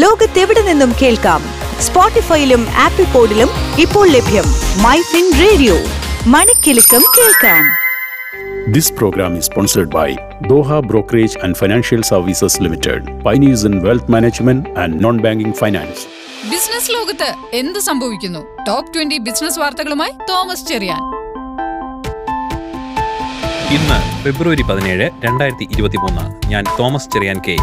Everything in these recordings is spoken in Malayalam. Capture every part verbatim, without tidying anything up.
ലോകത്തെവിടെ നിന്നും കേൾക്കാം. സ്പോട്ടിഫൈയിലും ആപ്പിൾ പോഡിലും ഇപ്പോൾ ലഭ്യം. മൈ ഫിൻ റേഡിയോ മണിക്കിലുക്കം കേൾക്കാം. This program is sponsored by Doha Brokerage and Financial Services Limited, pioneers in wealth management and non-banking finance. Business ലോകത്ത് എന്ത് സംഭവിക്കുന്നു? ടോപ്പ് ട്വന്റി ബിസിനസ് വാർത്തകളുമായി തോമസ് ചെറിയാൻ. ഇന്ന് ഫെബ്രുവരി പതിനേഴ് രണ്ടായിരത്തി ഇരുപത്തി മൂന്ന്. ഞാൻ തോമസ് ചെറിയാൻ കെ.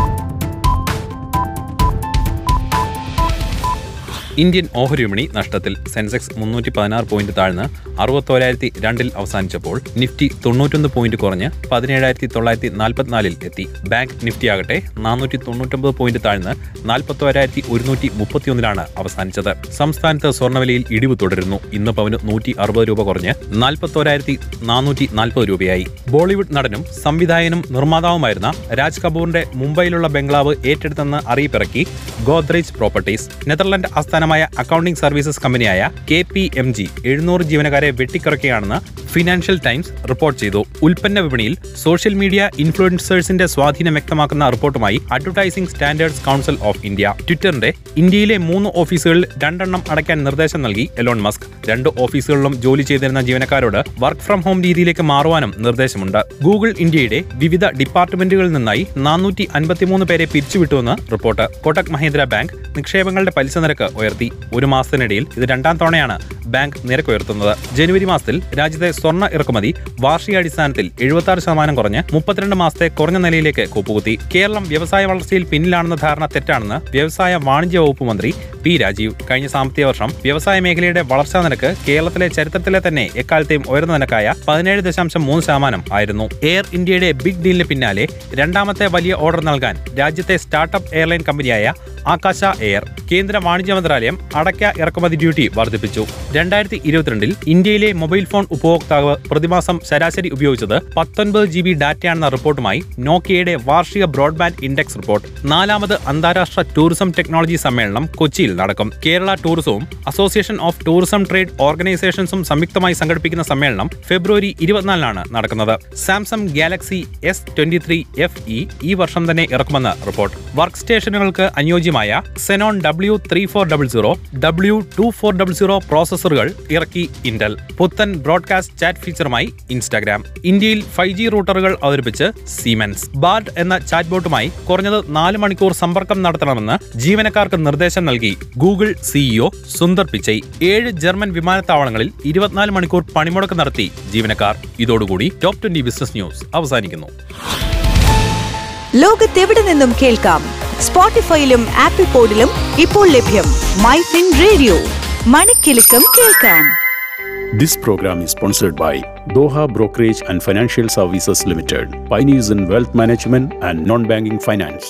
ഇന്ത്യൻ ഓഹരി വിപണി നഷ്ടത്തിൽ. സെൻസെക്സ് മുന്നൂറ്റി പതിനാറ് പോയിന്റ് താഴ്ന്ന് അറുപത്തോരായിരത്തി രണ്ടിൽ അവസാനിച്ചപ്പോൾ നിഫ്റ്റി തൊണ്ണൂറ്റൊന്ന് പോയിന്റ് കുറഞ്ഞ് പതിനേഴായിരത്തി തൊള്ളായിരത്തി നാൽപ്പത്തിനാലിൽ എത്തി. ബാങ്ക് നിഫ്റ്റി ആകട്ടെ നാനൂറ്റി തൊണ്ണൂറ്റൊമ്പത് പോയിന്റ് താഴ്ന്ന് നാൽപ്പത്തോരായിരത്തി ഒരുന്നൂറ്റി മുപ്പത്തിയൊന്നിലാണ് അവസാനിച്ചത്. സംസ്ഥാനത്ത് സ്വർണ്ണവിലയിൽ ഇടിവ് തുടരുന്നു. ഇന്ന് പവന് നൂറ്റി അറുപത് രൂപ കുറഞ്ഞ് നാൽപ്പത്തോരായിരത്തി നാനൂറ്റി നാൽപ്പത് രൂപയായി. ബോളിവുഡ് നടനും സംവിധായകനും നിർമ്മാതാവുമായിരുന്ന രാജ് കപൂറിന്റെ മുംബൈയിലുള്ള ബംഗ്ലാവ് ഏറ്റെടുത്തെന്ന് അറിയിപ്പിറക്കി ഗോദ്രേജ് പ്രോപ്പർട്ടീസ്. നെതർലൻഡ് ആസ്ഥാനം അക്കൗണ്ടിംഗ് സർവീസസ് കമ്പനിയായ കെ പി എം ജി എഴുന്നൂറ് ജീവനക്കാരെ വെട്ടിക്കുറയ്ക്കുകയാണെന്ന് ഫിനാൻഷ്യൽ ടൈംസ് റിപ്പോർട്ട് ചെയ്തു. ഉൽപ്പന്ന വിപണിയിൽ സോഷ്യൽ മീഡിയ ഇൻഫ്ലുവൻസേഴ്സിന്റെ സ്വാധീനം വ്യക്തമാക്കുന്ന റിപ്പോർട്ടുമായി advertising standard council of India. ട്വിറ്ററിന്റെ ഇന്ത്യയിലെ മൂന്ന് ഓഫീസുകളിൽ രണ്ടെണ്ണം അടയ്ക്കാൻ നിർദ്ദേശം നൽകി എലോൺ മസ്ക്. രണ്ട് ഓഫീസുകളിലും ജോലി ചെയ്തിരുന്ന ജീവനക്കാരോട് വർക്ക് ഫ്രം ഹോം രീതിയിലേക്ക് മാറുവാനും നിർദ്ദേശമുണ്ട്. ഗൂഗിൾ ഇന്ത്യയുടെ വിവിധ ഡിപ്പാർട്ട്മെന്റുകളിൽ നിന്നായി നാനൂറ്റി അൻപത്തിമൂന്ന് പേരെ പിരിച്ചുവിട്ടുവെന്ന് റിപ്പോർട്ട്. കോട്ടക് മഹീന്ദ്ര ബാങ്ക് നിക്ഷേപങ്ങളുടെ പലിശ നിരക്ക് ഉയർത്തി. ഒരു മാസത്തിനിടയിൽ ഇത് രണ്ടാം തവണയാണ് ബാങ്ക് നിരക്കുയർത്തുന്നത്. ജനുവരി മാസത്തിൽ രാജ്യത്തെ സ്വർണ്ണ ഇറക്കുമതി വാർഷികാടിസ്ഥാനത്തിൽ എഴുപത്തി ആറ് ശതമാനം കുറഞ്ഞ് മുപ്പത്തിരണ്ട് മാസത്തെ കുറഞ്ഞ നിലയിലേക്ക് കൂപ്പുകുത്തി. കേരളം വ്യവസായ വളർച്ചയിൽ പിന്നിലാണെന്ന ധാരണ തെറ്റാണെന്ന് വ്യവസായ വാണിജ്യ വകുപ്പ് മന്ത്രി പി രാജീവ്. കഴിഞ്ഞ സാമ്പത്തിക വർഷം വ്യവസായ മേഖലയുടെ വളർച്ചാ നിരക്ക് കേരളത്തിലെ ചരിത്രത്തിലെ തന്നെ എക്കാലത്തെയും ഉയർന്ന നിരക്കായ പതിനേഴ് ദശാംശം മൂന്ന് ശതമാനം ആയിരുന്നു. എയർ ഇന്ത്യയുടെ ബിഗ് ഡീലിന് പിന്നാലെ രണ്ടാമത്തെ വലിയ ഓർഡർ നൽകാൻ രാജ്യത്തെ സ്റ്റാർട്ടപ്പ് എയർലൈൻ കമ്പനിയായ ആകാശ എയർ. കേന്ദ്ര വാണിജ്യ മന്ത്രാലയം അടയ്ക്ക ഇറക്കുമതി ഡ്യൂട്ടി വർദ്ധിപ്പിച്ചു. രണ്ടായിരത്തി ഇരുപത്തിരണ്ടിൽ ഇന്ത്യയിലെ മൊബൈൽ ഫോൺ ഉപഭോക്താവ് പ്രതിമാസം ശരാശരി ഉപയോഗിച്ചത് പത്തൊൻപത് ജി ബി ഡാറ്റയാണെന്ന റിപ്പോർട്ടുമായി നോക്കിയയുടെ വാർഷിക ബ്രോഡ്ബാൻഡ് ഇൻഡെക്സ് റിപ്പോർട്ട്. നാലാമത് അന്താരാഷ്ട്ര ടൂറിസം ടെക്നോളജി സമ്മേളനം കൊച്ചിയിൽ നടക്കും. കേരള ടൂറിസവും അസോസിയേഷൻ ഓഫ് ടൂറിസം ട്രേഡ് ഓർഗനൈസേഷൻസും സംയുക്തമായി സംഘടിപ്പിക്കുന്ന സമ്മേളനം ഫെബ്രുവരി ഇരുപത്തിനാലിനാണ് നടക്കുന്നത്. Samsung Galaxy S twenty three F E ഈ വർഷം തന്നെ ഇറക്കുമെന്ന് റിപ്പോർട്ട്. വർക്ക് സ്റ്റേഷനുകൾക്ക് അനുയോജ്യമായ Xeon W three four double zero, W two four double zero പ്രോസസ്സറുകൾ ഇറക്കി ഇന്റൽ. പുത്തൻ ബ്രോഡ്കാസ്റ്റ് ചാറ്റ് ഫീച്ചറുമായി ഇൻസ്റ്റാഗ്രാം. ഇന്ത്യയിൽ ഫൈവ് ജി റൂട്ടറുകൾ അവതരിപ്പിച്ച് സിമെൻസ്. ബാർഡ് എന്ന ചാറ്റ് ബോട്ടുമായി കുറഞ്ഞത് നാല് മണിക്കൂർ സമ്പർക്കം നടത്തണമെന്ന് ജീവനക്കാർക്ക് നിർദ്ദേശം നൽകി ഗൂഗിൾ സിഇഒ സുന്ദർ പിച്ചൈ. ഏഴ് ജർമ്മൻ വിമാനത്താവളങ്ങളിൽ ഇരുപത്തിനാല് മണിക്കൂർ പണിമുടക്ക് നടത്തി ജീവനക്കാർ. ഇതോടുകൂടി ടോപ് ട്വന്റി ബിസിനസ് ന്യൂസ് അവസാനിക്കുന്നു. ലോകത്തെവിടെ നിന്നും കേൾക്കാം. സ്പോട്ടിഫൈയിലും ആപ്പിൾ പോഡിലും ഇപ്പോൾ ലഭ്യം. മൈ ഫിൻ റേഡിയോ മണിക്കിലുക്കം കേൾക്കാം. This program is sponsored by Doha Brokerage and Financial Services Limited, pioneers in wealth management and non-banking finance.